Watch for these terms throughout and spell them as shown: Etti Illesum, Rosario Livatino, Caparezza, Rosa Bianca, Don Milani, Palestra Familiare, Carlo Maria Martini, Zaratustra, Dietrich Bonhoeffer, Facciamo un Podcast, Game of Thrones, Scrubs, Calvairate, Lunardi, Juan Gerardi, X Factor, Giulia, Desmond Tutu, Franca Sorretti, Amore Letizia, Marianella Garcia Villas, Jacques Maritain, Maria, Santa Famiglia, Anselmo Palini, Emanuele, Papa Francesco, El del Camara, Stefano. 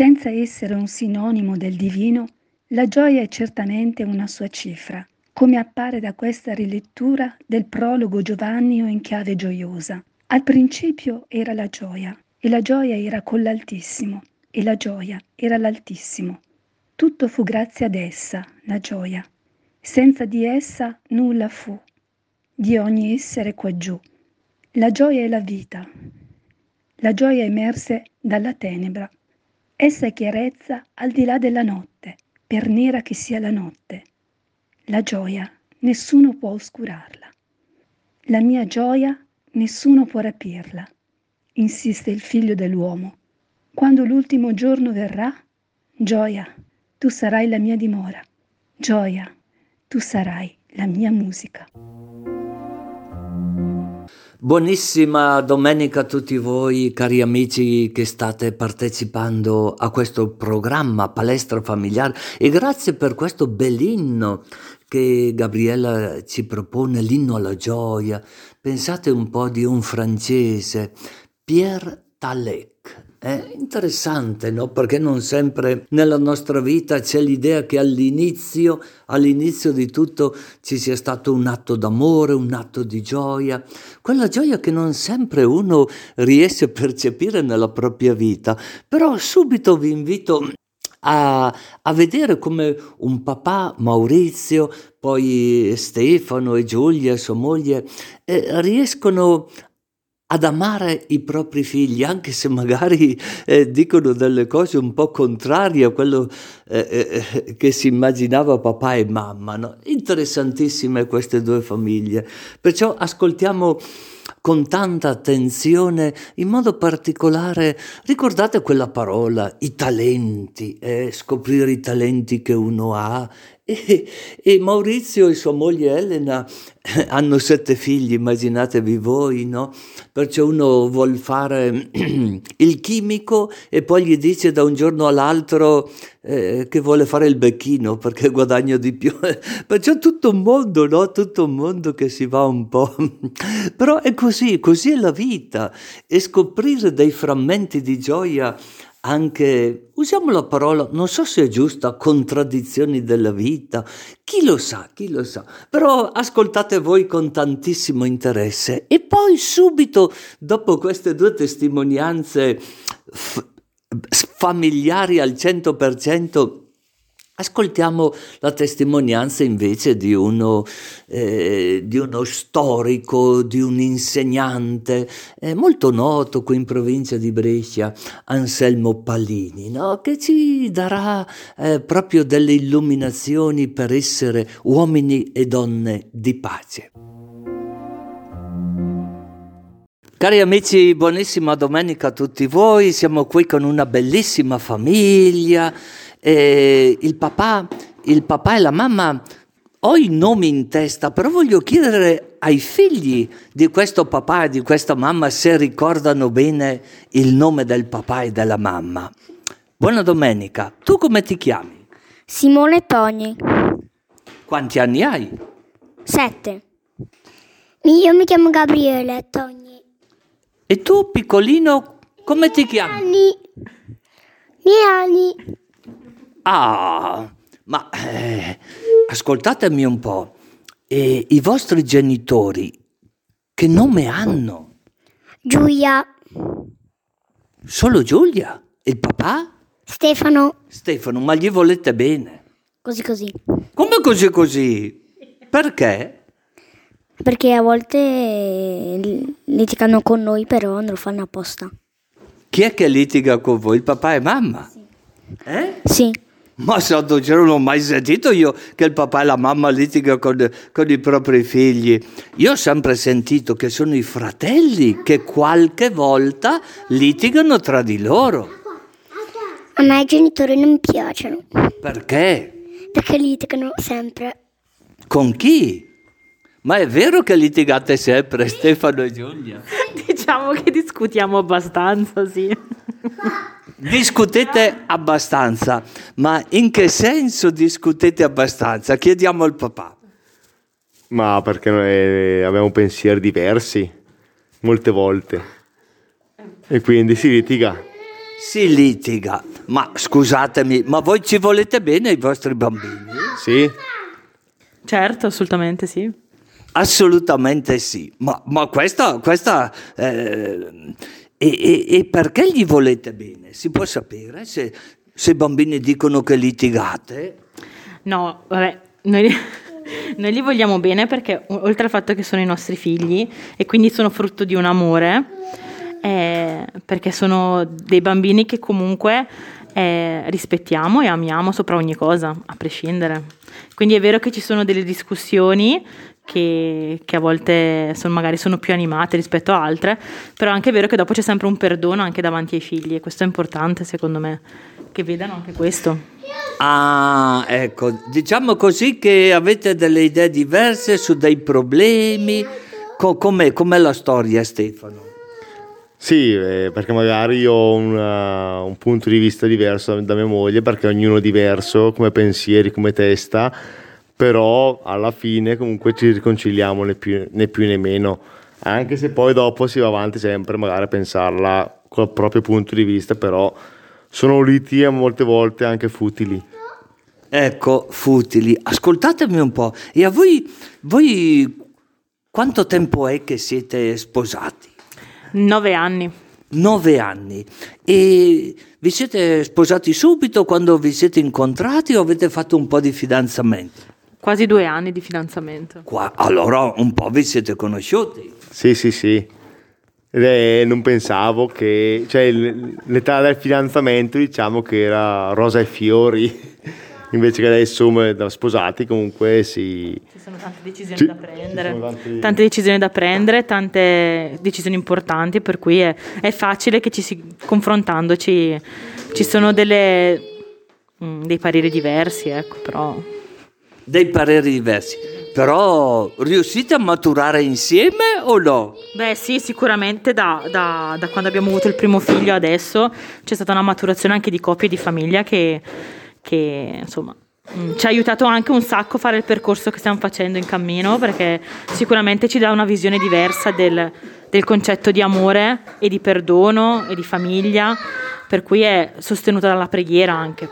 Senza essere un sinonimo del divino, la gioia è certamente una sua cifra, come appare da questa rilettura del prologo giovanneo in chiave gioiosa. Al principio era la gioia, e la gioia era con l'Altissimo, e la gioia era l'Altissimo. Tutto fu grazie ad essa, la gioia. Senza di essa nulla fu, di ogni essere qua giù. La gioia è la vita, la gioia emerse dalla tenebra. Essa è chiarezza al di là della notte, per nera che sia la notte. La gioia nessuno può oscurarla. La mia gioia nessuno può rapirla, insiste il figlio dell'uomo. Quando l'ultimo giorno verrà, gioia, tu sarai la mia dimora, gioia, tu sarai la mia musica. Buonissima domenica a tutti voi, cari amici che state partecipando a questo programma Palestra Familiare, e grazie per questo bell'inno che Gabriella ci propone, l'inno alla gioia. Pensate un po', di un francese, Pierre Talet. È interessante, no? Perché non sempre nella nostra vita c'è l'idea che all'inizio di tutto ci sia stato un atto d'amore, un atto di gioia, quella gioia che non sempre uno riesce a percepire nella propria vita. Però subito vi invito a vedere come un papà, Maurizio, poi Stefano e Giulia, sua moglie, riescono ad amare i propri figli, anche se magari dicono delle cose un po' contrarie a quello che si immaginava papà e mamma, no? Interessantissime queste due famiglie, perciò ascoltiamo con tanta attenzione. In modo particolare ricordate quella parola, i talenti, scoprire i talenti che uno ha. E Maurizio e sua moglie Elena hanno 7 figli, immaginatevi voi, no? Perciò uno vuol fare il chimico e poi gli dice da un giorno all'altro che vuole fare il becchino perché guadagna di più. Perciò tutto un mondo, no? Tutto un mondo che si va un po'. Però è così è la vita. E scoprire dei frammenti di gioia, anche, usiamo la parola, non so se è giusta, contraddizioni della vita, chi lo sa, però ascoltate voi con tantissimo interesse. E poi subito dopo queste due testimonianze familiari al 100%, ascoltiamo la testimonianza invece di uno storico, di un insegnante molto noto qui in provincia di Brescia, Anselmo Palini, no? Che ci darà proprio delle illuminazioni per essere uomini e donne di pace. Cari amici, buonissima domenica a tutti voi, siamo qui con una bellissima famiglia. Il papà e la mamma, ho i nomi in testa, però voglio chiedere ai figli di questo papà e di questa mamma se ricordano bene il nome del papà e della mamma. Buona domenica, tu come ti chiami? Simone Toni. Quanti anni hai? 7. Io mi chiamo Gabriele Toni. E tu, piccolino, come ti chiami? Miei anni. Ah, ma ascoltatemi un po', i vostri genitori che nome hanno? Giulia. Solo Giulia? E il papà? Stefano, ma gli volete bene? Così. Come così? Perché? Perché a volte litigano con noi, però non lo fanno apposta. Chi è che litiga con voi? Il papà e mamma? Sì. Sì. Ma santo cielo, non ho mai sentito io che il papà e la mamma litigano con i propri figli. Io ho sempre sentito che sono i fratelli che qualche volta litigano tra di loro. A me i genitori non piacciono. Perché? Perché litigano sempre. Con chi? Ma è vero che litigate sempre, Stefano e Giulia? Diciamo che discutiamo abbastanza, sì. Discutete abbastanza, ma in che senso discutete abbastanza? Chiediamo al papà. Ma perché noi abbiamo pensieri diversi, molte volte, e quindi si litiga. Si litiga. Ma scusatemi, ma voi ci volete bene ai vostri bambini? Sì. Certo, assolutamente sì. Assolutamente sì. Ma questa e perché gli volete bene? Si può sapere se i bambini dicono che litigate? No, vabbè, noi li vogliamo bene perché, oltre al fatto che sono i nostri figli e quindi sono frutto di un amore, perché sono dei bambini che comunque rispettiamo e amiamo sopra ogni cosa, a prescindere. Quindi è vero che ci sono delle discussioni che a volte magari sono più animate rispetto a altre, però anche è vero che dopo c'è sempre un perdono anche davanti ai figli, e questo è importante secondo me, che vedano anche questo. Ah, ecco, diciamo così che avete delle idee diverse su dei problemi. Com'è la storia, Stefano? Sì, perché magari io ho un punto di vista diverso da mia moglie, perché ognuno è diverso come pensieri, come testa, però alla fine comunque ci riconciliamo né più né meno, anche se poi dopo si va avanti sempre magari a pensarla col proprio punto di vista, però sono liti e molte volte anche futili. Ecco, futili. Ascoltatemi un po', e a voi quanto tempo è che siete sposati? 9 anni. 9 anni. E vi siete sposati subito quando vi siete incontrati o avete fatto un po' di fidanzamento? Quasi 2 anni di fidanzamento. Allora un po' vi siete conosciuti. Sì. Non pensavo che... Cioè, l'età del fidanzamento diciamo che era rosa e fiori, invece che adesso da sposati comunque si... Ci sono tante decisioni da prendere, tante decisioni da prendere, tante decisioni importanti, per cui è facile che confrontandoci ci sono dei pareri diversi, ecco, però... Dei pareri diversi, però riuscite a maturare insieme o no? Beh sì, sicuramente da quando abbiamo avuto il primo figlio adesso c'è stata una maturazione anche di coppia e di famiglia che insomma ci ha aiutato anche un sacco a fare il percorso che stiamo facendo in cammino, perché sicuramente ci dà una visione diversa del concetto di amore e di perdono e di famiglia, per cui è sostenuta dalla preghiera anche.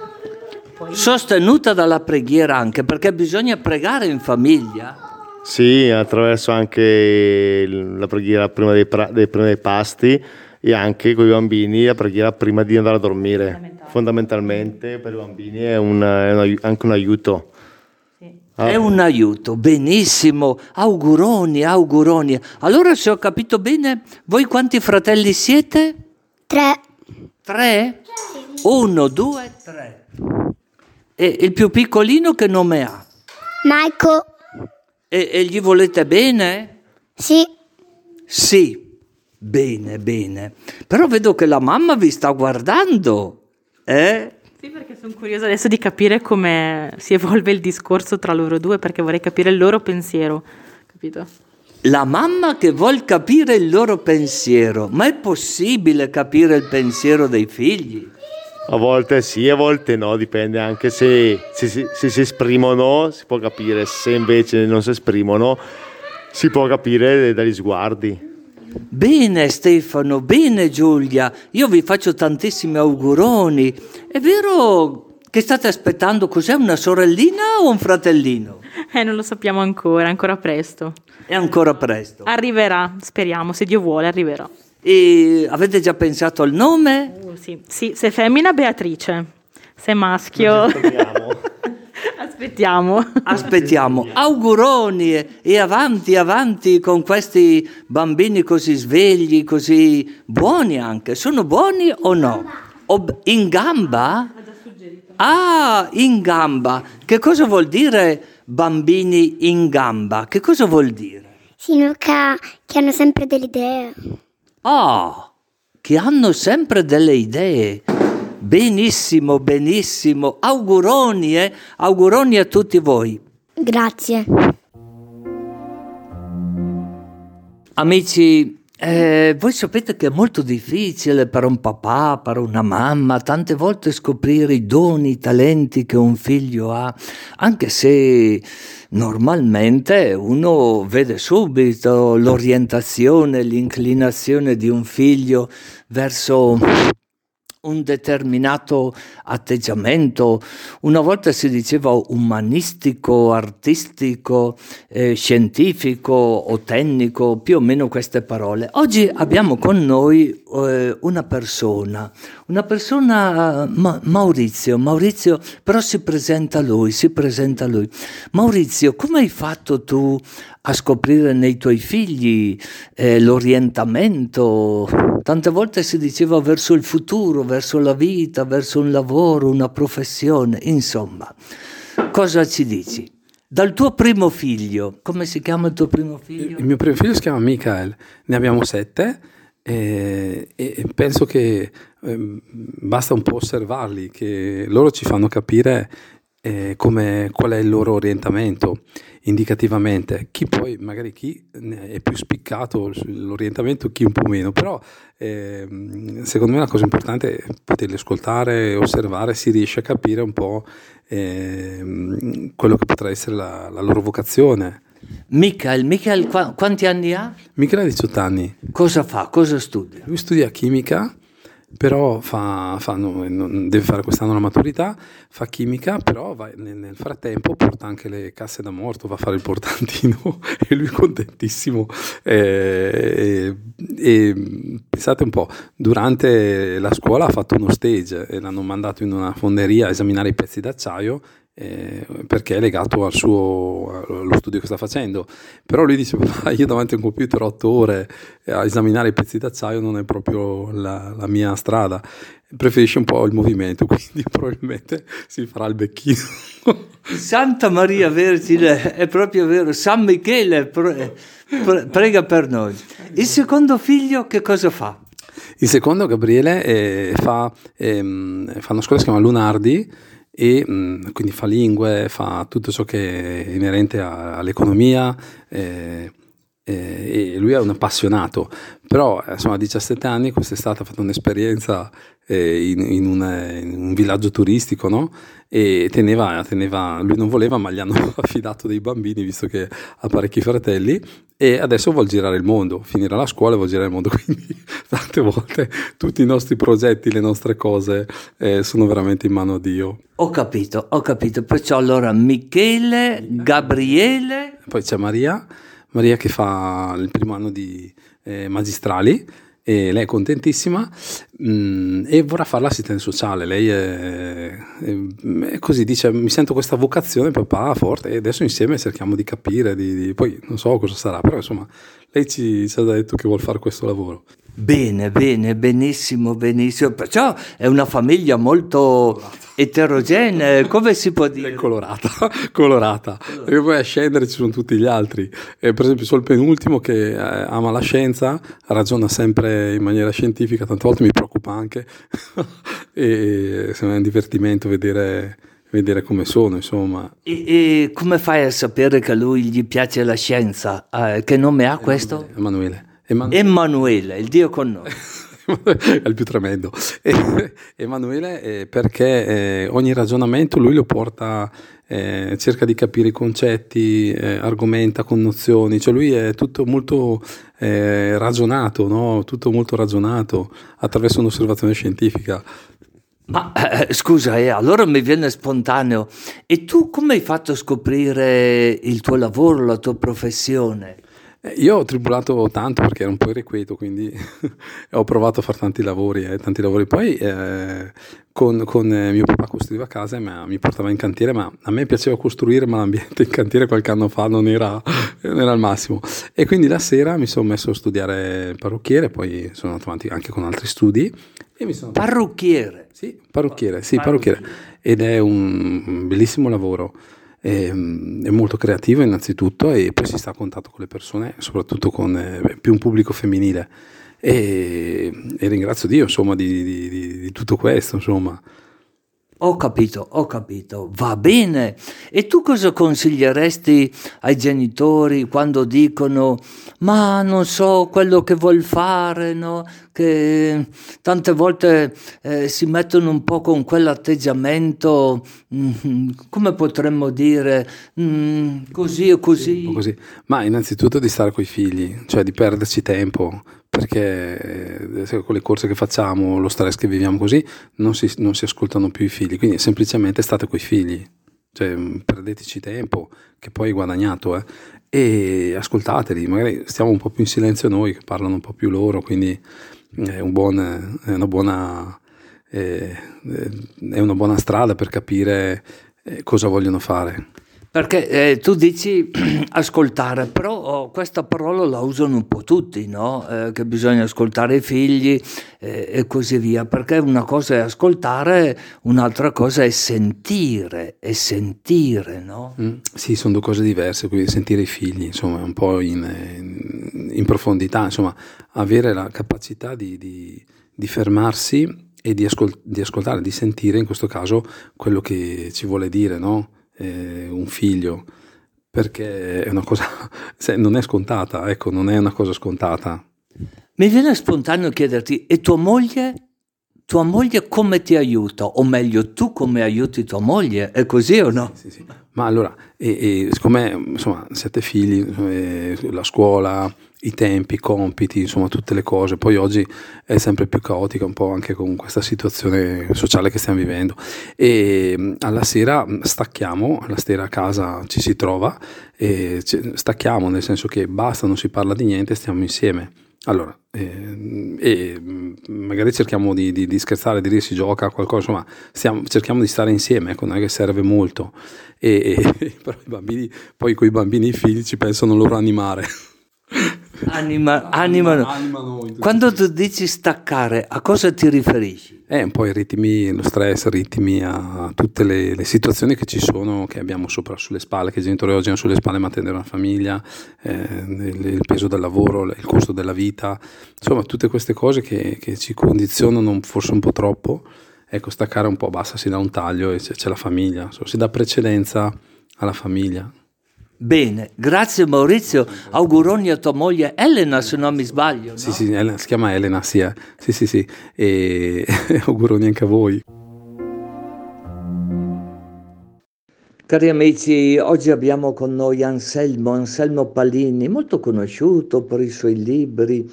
Poi... Sostenuta dalla preghiera anche, perché bisogna pregare in famiglia. Sì, attraverso anche la preghiera prima dei pasti, e anche con i bambini la preghiera prima di andare a dormire. Fondamentalmente per i bambini è anche un aiuto. Sì. È un aiuto, benissimo. Auguroni. Allora, se ho capito bene, voi quanti fratelli siete? 3. 3? 1, 2, 3. E il più piccolino che nome ha? Michael. E gli volete bene? Sì. Bene. Però vedo che la mamma vi sta guardando. Sì, perché sono curiosa adesso di capire come si evolve il discorso tra loro due, perché vorrei capire il loro pensiero, capito? La mamma che vuol capire il loro pensiero, ma è possibile capire il pensiero dei figli? A volte sì, a volte no, dipende anche se si esprimono, si può capire, se invece non si esprimono, si può capire dagli sguardi. Bene Stefano, bene Giulia, io vi faccio tantissimi auguroni. È vero che state aspettando, cos'è, una sorellina o un fratellino? Non lo sappiamo ancora presto. È ancora presto. Arriverà, speriamo, se Dio vuole arriverà. E avete già pensato al nome? Sì, se femmina Beatrice, se maschio... Aspettiamo. Auguroni e avanti con questi bambini così svegli, così buoni anche. Sono buoni o no? In gamba? Ah, in gamba. Che cosa vuol dire bambini in gamba? Che cosa vuol dire? Che hanno sempre delle idee. Ah, che hanno sempre delle idee. Benissimo, auguroni a tutti voi. Grazie. Amici, voi sapete che è molto difficile per un papà, per una mamma, tante volte scoprire i doni, i talenti che un figlio ha, anche se normalmente uno vede subito l'orientazione, l'inclinazione di un figlio verso un determinato atteggiamento, una volta si diceva umanistico, artistico, scientifico o tecnico, più o meno queste parole. Oggi abbiamo con noi una persona, Maurizio, però si presenta lui. Maurizio, come hai fatto tu a scoprire nei tuoi figli l'orientamento? Tante volte si diceva verso il futuro, verso la vita, verso un lavoro, una professione, insomma. Cosa ci dici? Dal tuo primo figlio, come si chiama il tuo primo figlio? Il mio primo figlio si chiama Michael, ne abbiamo 7 e penso che basta un po' osservarli, che loro ci fanno capire qual è il loro orientamento indicativamente. Chi poi magari chi è più spiccato l'orientamento, chi un po' meno, però secondo me la cosa importante è poterli ascoltare, osservare, si riesce a capire un po' quello che potrà essere la loro vocazione. Michael quanti anni ha? Michael ha 18 anni. Cosa fa? Cosa studia? Lui studia chimica, però deve fare quest'anno la maturità, fa chimica, però va, nel frattempo porta anche le casse da morto, va a fare il portantino e lui contentissimo. E pensate un po', durante la scuola ha fatto uno stage e l'hanno mandato in una fonderia a esaminare i pezzi d'acciaio, perché è legato allo studio che sta facendo. Però lui dice: papà, io davanti a un computer 8 ore a esaminare i pezzi d'acciaio non è proprio la mia strada, preferisce un po' il movimento, quindi probabilmente si farà il becchino. Santa Maria Vergine, è proprio vero, San Michele prega per noi. Il secondo figlio che cosa fa? Il secondo, Gabriele, fa una scuola che si chiama Lunardi, e quindi fa lingue, fa tutto ciò che è inerente all'economia, e lui è un appassionato. Però insomma, a 17 anni quest'estate ha fatto un'esperienza in un villaggio turistico, no? E teneva, lui non voleva, ma gli hanno affidato dei bambini, visto che ha parecchi fratelli, e adesso vuol girare il mondo, finirà la scuola e vuol girare il mondo. Quindi tante volte tutti i nostri progetti, le nostre cose sono veramente in mano a Dio. Ho capito, perciò allora Michele, Gabriele. Poi c'è Maria che fa il primo anno di magistrali, e lei è contentissima e vorrà fare l'assistente sociale. Lei è così, dice: mi sento questa vocazione, papà, forte, e adesso insieme cerchiamo di capire, poi non so cosa sarà, però insomma lei ci ha detto che vuol fare questo lavoro. Bene, benissimo, perciò è una famiglia molto eterogenea, come si può dire? È colorata, perché poi a scendere ci sono tutti gli altri, per esempio solo il penultimo che ama la scienza, ragiona sempre in maniera scientifica, tante volte mi preoccupa anche, e è un divertimento vedere come sono, insomma. E come fai a sapere che a lui gli piace la scienza? Che nome ha questo? Emanuele, il Dio con noi. È il più tremendo. Emanuele, perché ogni ragionamento lui lo porta, cerca di capire i concetti, argomenta con nozioni, cioè lui è tutto molto ragionato, no? Tutto molto ragionato attraverso un'osservazione scientifica. Ma scusa, allora mi viene spontaneo. E tu come hai fatto a scoprire il tuo lavoro, la tua professione? Io ho tribulato tanto perché ero un po' irrequieto, quindi ho provato a fare tanti lavori. Poi con mio papà costruiva casa, ma mi portava in cantiere, ma a me piaceva costruire, ma l'ambiente in cantiere qualche anno fa non era il massimo. E quindi la sera mi sono messo a studiare parrucchiere, poi sono andato avanti anche con altri studi. Parrucchiere? Sì, parrucchiere. Ed è un bellissimo lavoro. È molto creativo innanzitutto, e poi si sta a contatto con le persone, soprattutto con più un pubblico femminile, e ringrazio Dio, insomma, di tutto questo, insomma. Ho capito, va bene. E tu cosa consiglieresti ai genitori quando dicono: ma non so quello che vuol fare, no? Che tante volte si mettono un po' con quell'atteggiamento, come potremmo dire, così o così. Ma innanzitutto di stare coi figli, cioè di perderci tempo. perché con le corse che facciamo, lo stress che viviamo così, non si ascoltano più i figli, quindi semplicemente state coi figli, cioè perdeteci tempo che poi hai guadagnato, e ascoltateli, magari stiamo un po' più in silenzio noi, che parlano un po' più loro, quindi è una buona strada per capire cosa vogliono fare. Perché tu dici ascoltare, però questa parola la usano un po' tutti, no? Che bisogna ascoltare i figli e così via, perché una cosa è ascoltare, un'altra cosa è sentire, no? Sì, sono due cose diverse, quindi sentire i figli, insomma, un po' in profondità, insomma, avere la capacità di fermarsi e di ascoltare, di sentire in questo caso quello che ci vuole dire, no? Un figlio, perché è una cosa, non è scontata, ecco, non è una cosa scontata. Mi viene spontaneo chiederti: e tua moglie come ti aiuta, o meglio tu come aiuti tua moglie, è così o no? Sì. Ma allora, siccome insomma 7 figli, la scuola, i tempi, i compiti, insomma tutte le cose, poi oggi è sempre più caotica un po' anche con questa situazione sociale che stiamo vivendo, e alla sera stacchiamo, alla sera a casa ci si trova e stacchiamo, nel senso che basta, non si parla di niente, stiamo insieme. Allora, magari cerchiamo di scherzare, di dire si gioca qualcosa, insomma cerchiamo di stare insieme, ecco, non è che serve molto, però i bambini, poi coi bambini i figli ci pensano loro a animare. Animano. Quando tu dici staccare, a cosa ti riferisci? Un po' i ritmi, lo stress, a tutte le situazioni che ci sono, che abbiamo sulle spalle, che i genitori oggi hanno sulle spalle, mantenere una famiglia, il peso del lavoro, il costo della vita, insomma tutte queste cose che ci condizionano forse un po' troppo. Ecco, staccare un po', basta, si dà un taglio e c'è la famiglia, insomma, si dà precedenza alla famiglia. Bene, grazie Maurizio, auguroni a tua moglie Elena, se non mi sbaglio, no? Sì, Elena, si chiama Elena, sì. E auguroni anche a voi. Cari amici, oggi abbiamo con noi Anselmo Palini, molto conosciuto per i suoi libri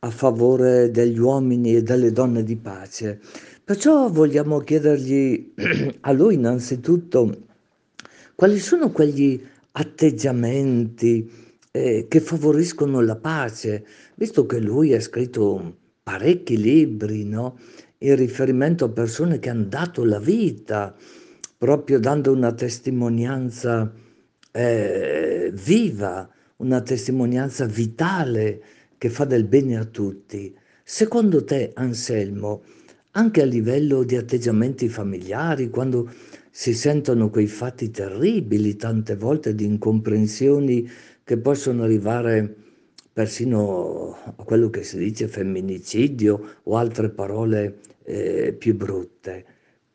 a favore degli uomini e delle donne di pace. Perciò vogliamo chiedergli a lui innanzitutto quali sono quegli atteggiamenti che favoriscono la pace, visto che lui ha scritto parecchi libri, no? In riferimento a persone che hanno dato la vita, proprio dando una testimonianza viva, una testimonianza vitale che fa del bene a tutti. Secondo te, Anselmo, anche a livello di atteggiamenti familiari, quando si sentono quei fatti terribili, tante volte di incomprensioni che possono arrivare persino a quello che si dice femminicidio o altre parole più brutte.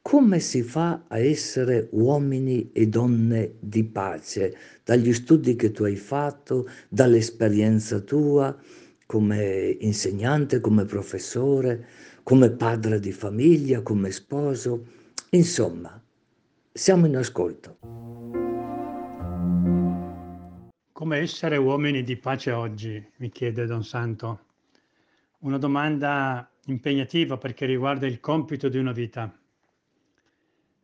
Come si fa a essere uomini e donne di pace? Dagli studi che tu hai fatto, dall'esperienza tua come insegnante, come professore, come padre di famiglia, come sposo, insomma. Siamo in ascolto. Come essere uomini di pace oggi, mi chiede Don Santo. Una domanda impegnativa perché riguarda il compito di una vita.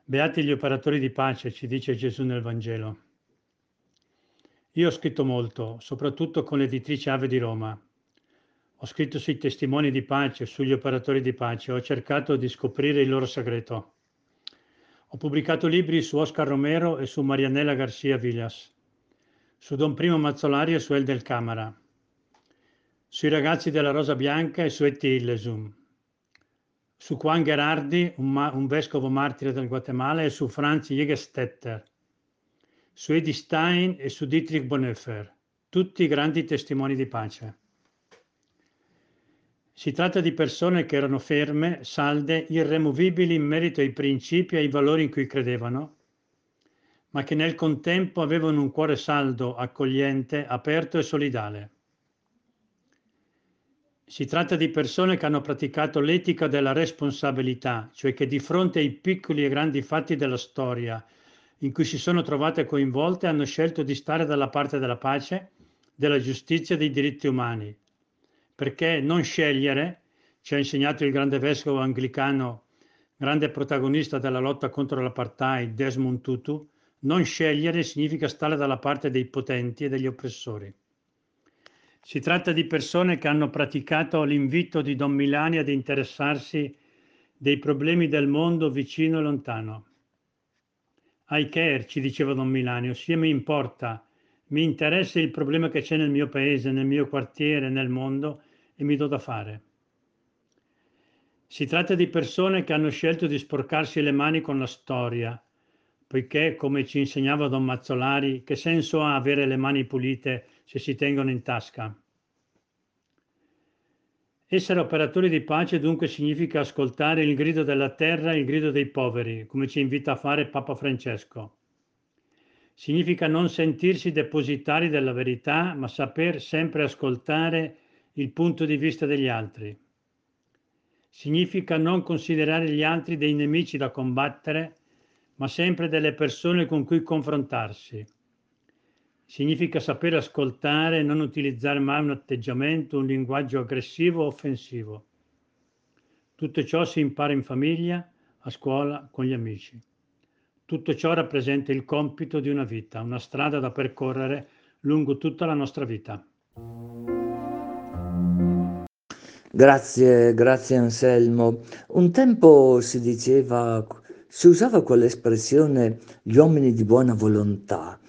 Beati gli operatori di pace, ci dice Gesù nel Vangelo. Io ho scritto molto, soprattutto con l'editrice Ave di Roma. Ho scritto sui testimoni di pace, sugli operatori di pace, ho cercato di scoprire il loro segreto. Ho pubblicato libri su Oscar Romero e su Marianella Garcia Villas, su Don Primo Mazzolari e su El del Camara, sui ragazzi della Rosa Bianca e su Etti Illesum, su Juan Gerardi, un vescovo martire del Guatemala, e su Franz Jägerstetter, su Edith Stein e su Dietrich Bonhoeffer, tutti grandi testimoni di pace. Si tratta di persone che erano ferme, salde, irremovibili in merito ai principi e ai valori in cui credevano, ma che nel contempo avevano un cuore saldo, accogliente, aperto e solidale. Si tratta di persone che hanno praticato l'etica della responsabilità, cioè che di fronte ai piccoli e grandi fatti della storia in cui si sono trovate coinvolte hanno scelto di stare dalla parte della pace, della giustizia e dei diritti umani, perché non scegliere, ci ha insegnato il grande vescovo anglicano, grande protagonista della lotta contro l'apartheid, Desmond Tutu, non scegliere significa stare dalla parte dei potenti e degli oppressori. Si tratta di persone che hanno praticato l'invito di Don Milani ad interessarsi dei problemi del mondo vicino e lontano. I care, ci diceva Don Milani, ossia mi importa, mi interessa il problema che c'è nel mio paese, nel mio quartiere, nel mondo, e mi do da fare. Si tratta di persone che hanno scelto di sporcarsi le mani con la storia, poiché, come ci insegnava Don Mazzolari, che senso ha avere le mani pulite se si tengono in tasca? Essere operatori di pace dunque significa ascoltare il grido della terra, il grido dei poveri, come ci invita a fare Papa Francesco. Significa non sentirsi depositari della verità, ma saper sempre ascoltare il punto di vista degli altri. Significa non considerare gli altri dei nemici da combattere, ma sempre delle persone con cui confrontarsi. Significa sapere ascoltare e non utilizzare mai un atteggiamento, un linguaggio aggressivo o offensivo. Tutto ciò si impara in famiglia, a scuola, con gli amici. Tutto ciò rappresenta il compito di una vita, una strada da percorrere lungo tutta la nostra vita. Grazie Anselmo. Un tempo si usava quell'espressione gli uomini di buona volontà,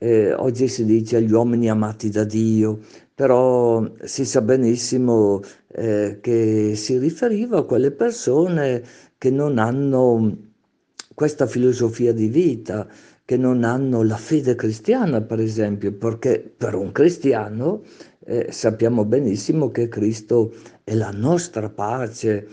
oggi si dice gli uomini amati da Dio, però si sa benissimo che si riferiva a quelle persone che non hanno questa filosofia di vita, che non hanno la fede cristiana, per esempio, perché per un cristiano sappiamo benissimo che Cristo è la nostra pace.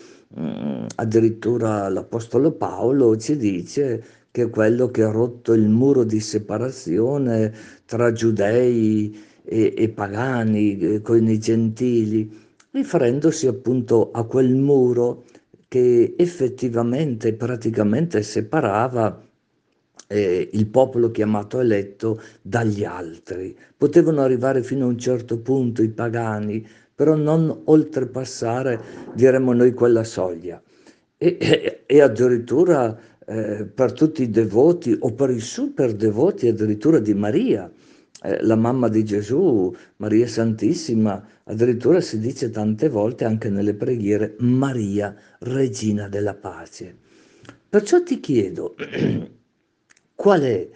Addirittura l'Apostolo Paolo ci dice che è quello che ha rotto il muro di separazione tra giudei e pagani, con i gentili, riferendosi appunto a quel muro che effettivamente, praticamente separava il popolo chiamato eletto dagli altri. Potevano arrivare fino a un certo punto i pagani, però non oltrepassare, diremmo noi, quella soglia. E addirittura per tutti i devoti, o per i super devoti addirittura di Maria, la mamma di Gesù, Maria Santissima, addirittura si dice tante volte anche nelle preghiere Maria, Regina della Pace. Perciò ti chiedo, qual è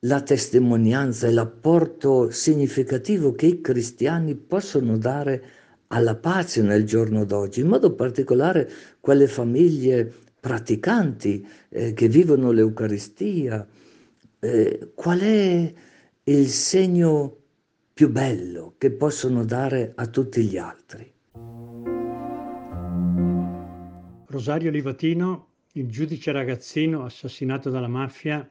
la testimonianza e l'apporto significativo che i cristiani possono dare alla pace nel giorno d'oggi, in modo particolare quelle famiglie praticanti che vivono l'Eucaristia? Qual è il segno più bello che possono dare a tutti gli altri? Rosario Livatino, il giudice ragazzino assassinato dalla mafia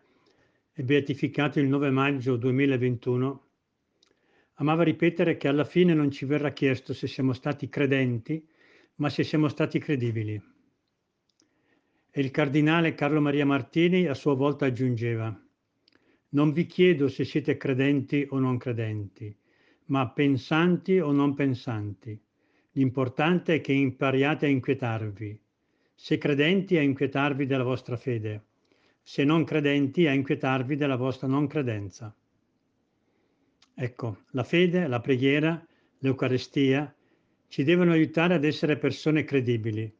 e beatificato il 9 maggio 2021, amava ripetere che alla fine non ci verrà chiesto se siamo stati credenti, ma se siamo stati credibili. E il cardinale Carlo Maria Martini a sua volta aggiungeva: non vi chiedo se siete credenti o non credenti, ma pensanti o non pensanti. L'importante è che impariate a inquietarvi. Se credenti, a inquietarvi della vostra fede. Se non credenti, a inquietarvi della vostra non credenza. Ecco, la fede, la preghiera, l'Eucaristia ci devono aiutare ad essere persone credibili,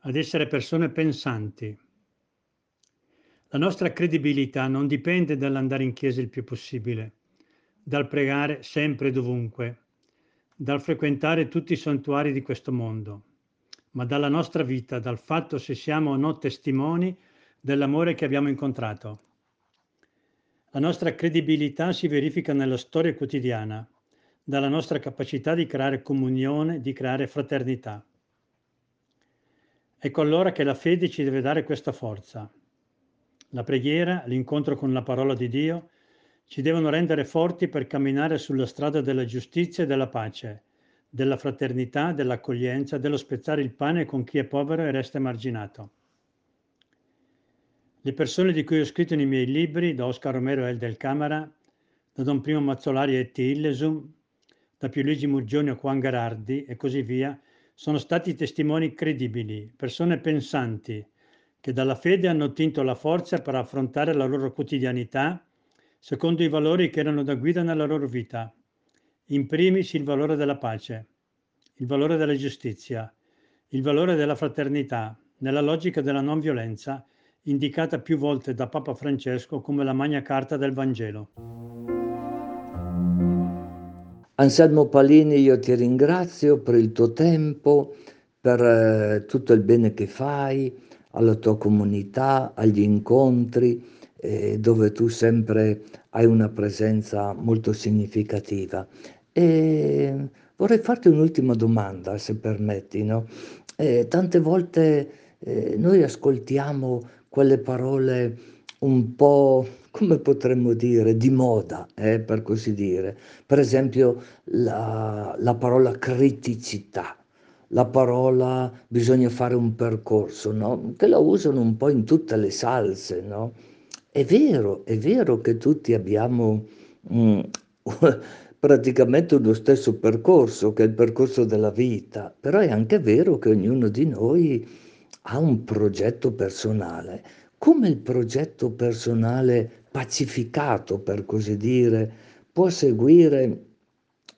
ad essere persone pensanti. La nostra credibilità non dipende dall'andare in chiesa il più possibile, dal pregare sempre e dovunque, dal frequentare tutti i santuari di questo mondo, ma dalla nostra vita, dal fatto se siamo o no testimoni dell'amore che abbiamo incontrato. La nostra credibilità si verifica nella storia quotidiana, dalla nostra capacità di creare comunione, di creare fraternità. Ecco allora che la fede ci deve dare questa forza. La preghiera, l'incontro con la parola di Dio, ci devono rendere forti per camminare sulla strada della giustizia e della pace, della fraternità, dell'accoglienza, dello spezzare il pane con chi è povero e resta emarginato. Le persone di cui ho scritto nei miei libri, da Oscar Romero e El del Camara, da Don Primo Mazzolari e Etti Illesum, da Pier Luigi Muggioni a Juan Gerardi e così via, sono stati testimoni credibili, persone pensanti, che dalla fede hanno tinto la forza per affrontare la loro quotidianità secondo i valori che erano da guida nella loro vita. In primis il valore della pace, il valore della giustizia, il valore della fraternità, nella logica della non violenza, indicata più volte da Papa Francesco come la Magna Carta del Vangelo. Anselmo Palini, io ti ringrazio per il tuo tempo, per tutto il bene che fai alla tua comunità, agli incontri, dove tu sempre hai una presenza molto significativa. E vorrei farti un'ultima domanda, se permetti, no? Tante volte noi ascoltiamo quelle parole un po', come potremmo dire, di moda, per così dire. Per esempio la parola criticità, la parola bisogna fare un percorso, no? Che la usano un po' in tutte le salse, no? È vero che tutti abbiamo praticamente lo stesso percorso, che è il percorso della vita, però è anche vero che ognuno di noi ha un progetto personale. Come il progetto personale pacificato, per così dire, può seguire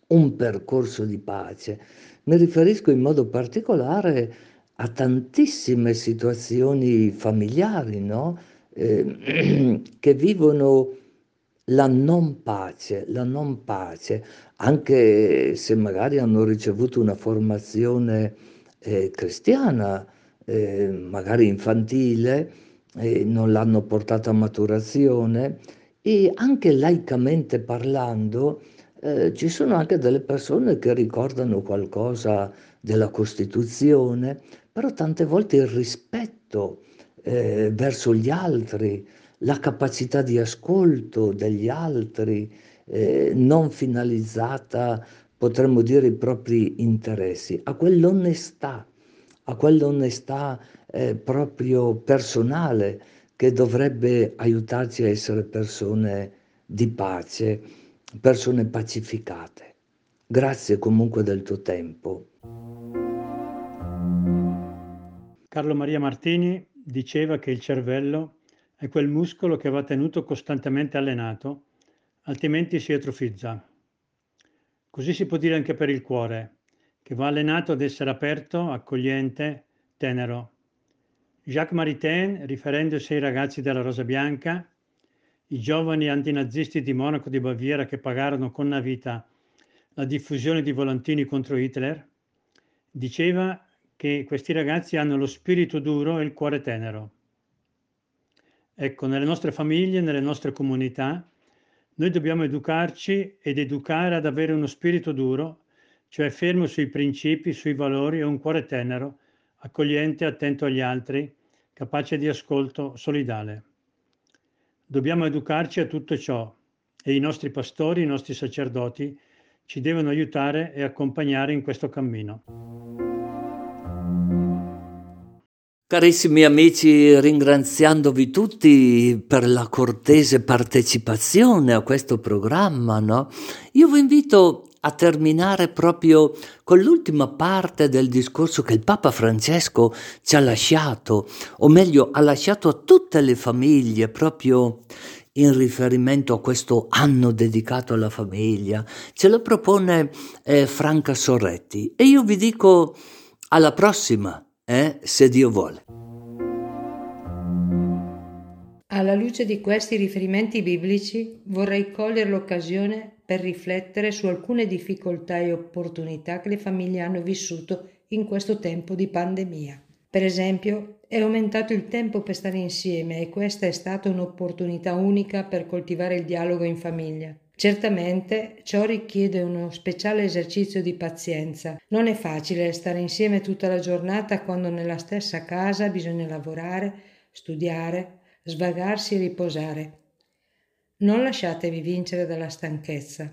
un percorso di pace? Mi riferisco in modo particolare a tantissime situazioni familiari, no? Che vivono la non pace, anche se magari hanno ricevuto una formazione cristiana, magari infantile, non l'hanno portata a maturazione, e anche laicamente parlando ci sono anche delle persone che ricordano qualcosa della Costituzione, però tante volte il rispetto verso gli altri, la capacità di ascolto degli altri, non finalizzata, potremmo dire, ai propri interessi, a quell'onestà proprio personale che dovrebbe aiutarci a essere persone di pace, persone pacificate. Grazie comunque del tuo tempo. Carlo Maria Martini diceva che il cervello è quel muscolo che va tenuto costantemente allenato, altrimenti si atrofizza. Così si può dire anche per il cuore, che va allenato ad essere aperto, accogliente, tenero. Jacques Maritain, riferendosi ai ragazzi della Rosa Bianca, i giovani antinazisti di Monaco di Baviera che pagarono con la vita la diffusione di volantini contro Hitler, diceva che questi ragazzi hanno lo spirito duro e il cuore tenero. Ecco, nelle nostre famiglie, nelle nostre comunità, noi dobbiamo educarci ed educare ad avere uno spirito duro, cioè fermo sui principi, sui valori, e un cuore tenero, accogliente, attento agli altri, capace di ascolto, solidale. Dobbiamo educarci a tutto ciò e i nostri pastori, i nostri sacerdoti ci devono aiutare e accompagnare in questo cammino. Carissimi amici, ringraziandovi tutti per la cortese partecipazione a questo programma, no? Io vi invito a terminare proprio con l'ultima parte del discorso che il Papa Francesco ci ha lasciato, o meglio, ha lasciato a tutte le famiglie, proprio in riferimento a questo anno dedicato alla famiglia. Ce lo propone Franca Sorretti, e io vi dico alla prossima. Se Dio vuole. Alla luce di questi riferimenti biblici vorrei cogliere l'occasione per riflettere su alcune difficoltà e opportunità che le famiglie hanno vissuto in questo tempo di pandemia. Per esempio, è aumentato il tempo per stare insieme, e questa è stata un'opportunità unica per coltivare il dialogo in famiglia. Certamente ciò richiede uno speciale esercizio di pazienza. Non è facile stare insieme tutta la giornata quando nella stessa casa bisogna lavorare, studiare, svagarsi e riposare. Non lasciatevi vincere dalla stanchezza.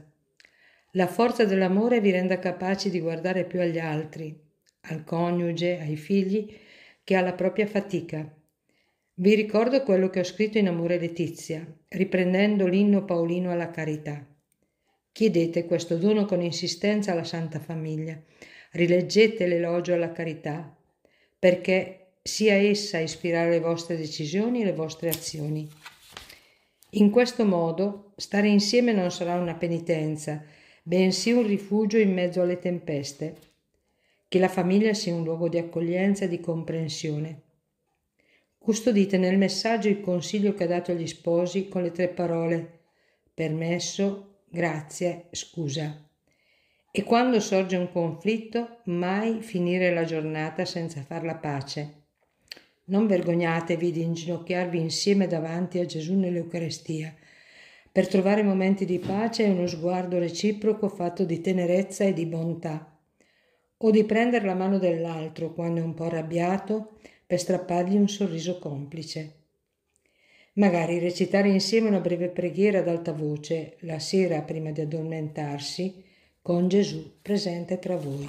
La forza dell'amore vi renda capaci di guardare più agli altri, al coniuge, ai figli, che alla propria fatica. Vi ricordo quello che ho scritto in Amore Letizia, riprendendo l'inno paolino alla carità. Chiedete questo dono con insistenza alla Santa Famiglia. Rileggete l'elogio alla carità, perché sia essa a ispirare le vostre decisioni e le vostre azioni. In questo modo stare insieme non sarà una penitenza, bensì un rifugio in mezzo alle tempeste. Che la famiglia sia un luogo di accoglienza e di comprensione. Custodite nel messaggio il consiglio che ha dato agli sposi con le tre parole permesso, grazie, scusa. E quando sorge un conflitto, mai finire la giornata senza far la pace. Non vergognatevi di inginocchiarvi insieme davanti a Gesù nell'Eucarestia, per trovare momenti di pace e uno sguardo reciproco fatto di tenerezza e di bontà, o di prendere la mano dell'altro quando è un po' arrabbiato per strappargli un sorriso complice. Magari recitare insieme una breve preghiera ad alta voce la sera prima di addormentarsi, con Gesù presente tra voi.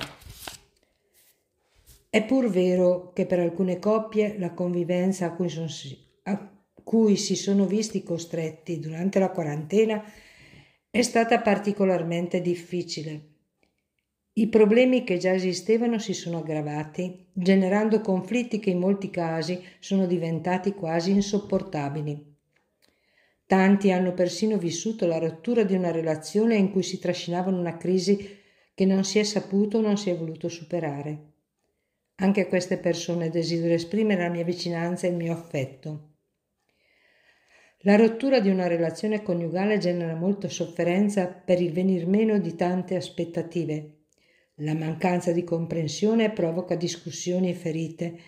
È pur vero che per alcune coppie la convivenza a cui si sono visti costretti durante la quarantena è stata particolarmente difficile. I problemi che già esistevano si sono aggravati, generando conflitti che in molti casi sono diventati quasi insopportabili. Tanti hanno persino vissuto la rottura di una relazione in cui si trascinavano una crisi che non si è saputo o non si è voluto superare. Anche a queste persone desidero esprimere la mia vicinanza e il mio affetto. La rottura di una relazione coniugale genera molta sofferenza per il venir meno di tante aspettative. La mancanza di comprensione provoca discussioni e ferite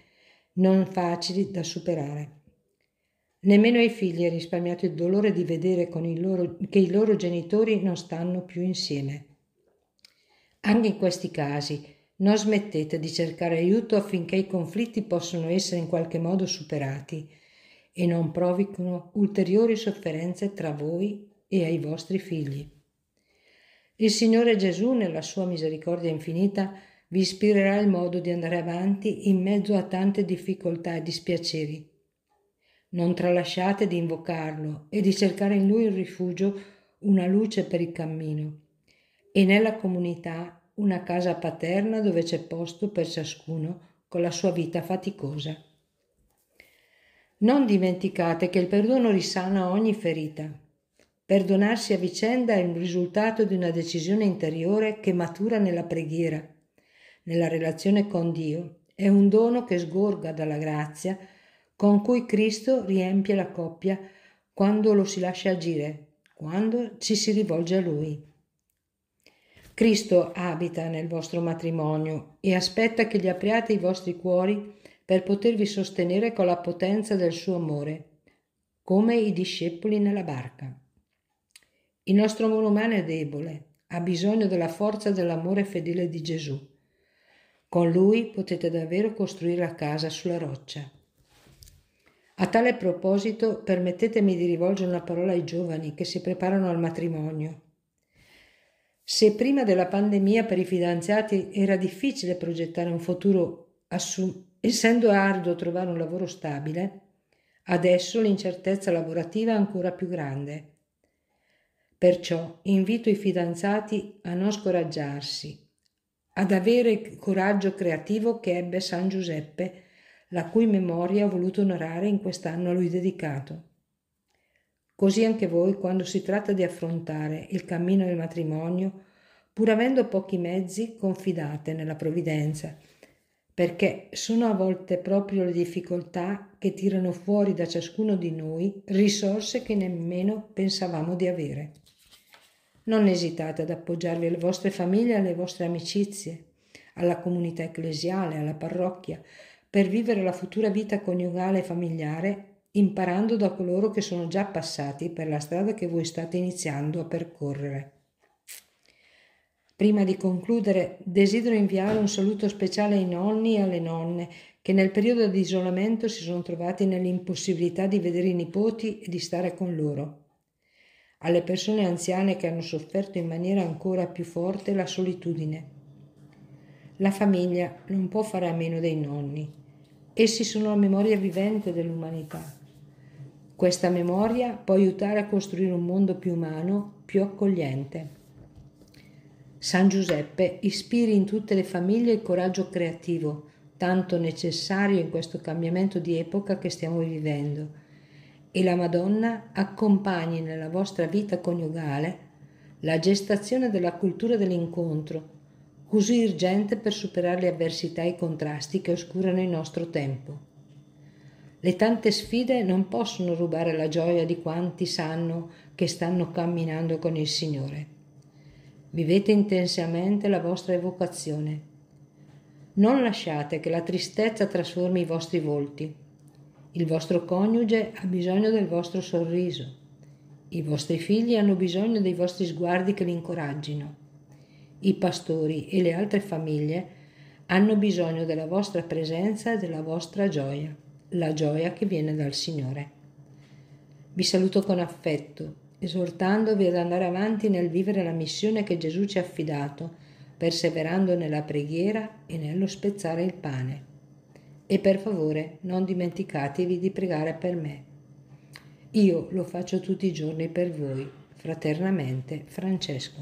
non facili da superare. Nemmeno ai figli è risparmiato il dolore di vedere che i loro genitori non stanno più insieme. Anche in questi casi non smettete di cercare aiuto affinché i conflitti possano essere in qualche modo superati e non provochino ulteriori sofferenze tra voi e ai vostri figli. Il Signore Gesù, nella sua misericordia infinita, vi ispirerà il modo di andare avanti in mezzo a tante difficoltà e dispiaceri. Non tralasciate di invocarlo e di cercare in lui un rifugio, una luce per il cammino e nella comunità una casa paterna dove c'è posto per ciascuno con la sua vita faticosa. Non dimenticate che il perdono risana ogni ferita. Perdonarsi a vicenda è il risultato di una decisione interiore che matura nella preghiera, nella relazione con Dio. È un dono che sgorga dalla grazia con cui Cristo riempie la coppia quando lo si lascia agire, quando ci si rivolge a Lui. Cristo abita nel vostro matrimonio e aspetta che gli apriate i vostri cuori per potervi sostenere con la potenza del suo amore, come i discepoli nella barca. Il nostro amore umano è debole, ha bisogno della forza dell'amore fedele di Gesù. Con Lui potete davvero costruire la casa sulla roccia. A tale proposito, permettetemi di rivolgere una parola ai giovani che si preparano al matrimonio. Se prima della pandemia per i fidanzati era difficile progettare un futuro, essendo arduo trovare un lavoro stabile, adesso l'incertezza lavorativa è ancora più grande. Perciò invito i fidanzati a non scoraggiarsi, ad avere il coraggio creativo che ebbe San Giuseppe, la cui memoria ho voluto onorare in quest'anno a lui dedicato. Così anche voi, quando si tratta di affrontare il cammino del matrimonio, pur avendo pochi mezzi, confidate nella provvidenza, perché sono a volte proprio le difficoltà che tirano fuori da ciascuno di noi risorse che nemmeno pensavamo di avere. Non esitate ad appoggiarvi alle vostre famiglie, alle vostre amicizie, alla comunità ecclesiale, alla parrocchia, per vivere la futura vita coniugale e familiare imparando da coloro che sono già passati per la strada che voi state iniziando a percorrere. Prima di concludere, desidero inviare un saluto speciale ai nonni e alle nonne che nel periodo di isolamento si sono trovati nell'impossibilità di vedere i nipoti e di stare con loro. Alle persone anziane che hanno sofferto in maniera ancora più forte la solitudine. La famiglia non può fare a meno dei nonni. Essi sono la memoria vivente dell'umanità. Questa memoria può aiutare a costruire un mondo più umano, più accogliente. San Giuseppe ispiri in tutte le famiglie il coraggio creativo, tanto necessario in questo cambiamento di epoca che stiamo vivendo, e la Madonna accompagni nella vostra vita coniugale la gestazione della cultura dell'incontro, così urgente per superare le avversità e i contrasti che oscurano il nostro tempo. Le tante sfide non possono rubare la gioia di quanti sanno che stanno camminando con il Signore. Vivete intensamente la vostra vocazione. Non lasciate che la tristezza trasformi i vostri volti. Il vostro coniuge ha bisogno del vostro sorriso. I vostri figli hanno bisogno dei vostri sguardi che li incoraggino. I pastori e le altre famiglie hanno bisogno della vostra presenza e della vostra gioia, la gioia che viene dal Signore. Vi saluto con affetto, esortandovi ad andare avanti nel vivere la missione che Gesù ci ha affidato, perseverando nella preghiera e nello spezzare il pane. E per favore non dimenticatevi di pregare per me. Io lo faccio tutti i giorni per voi. Fraternamente, Francesco.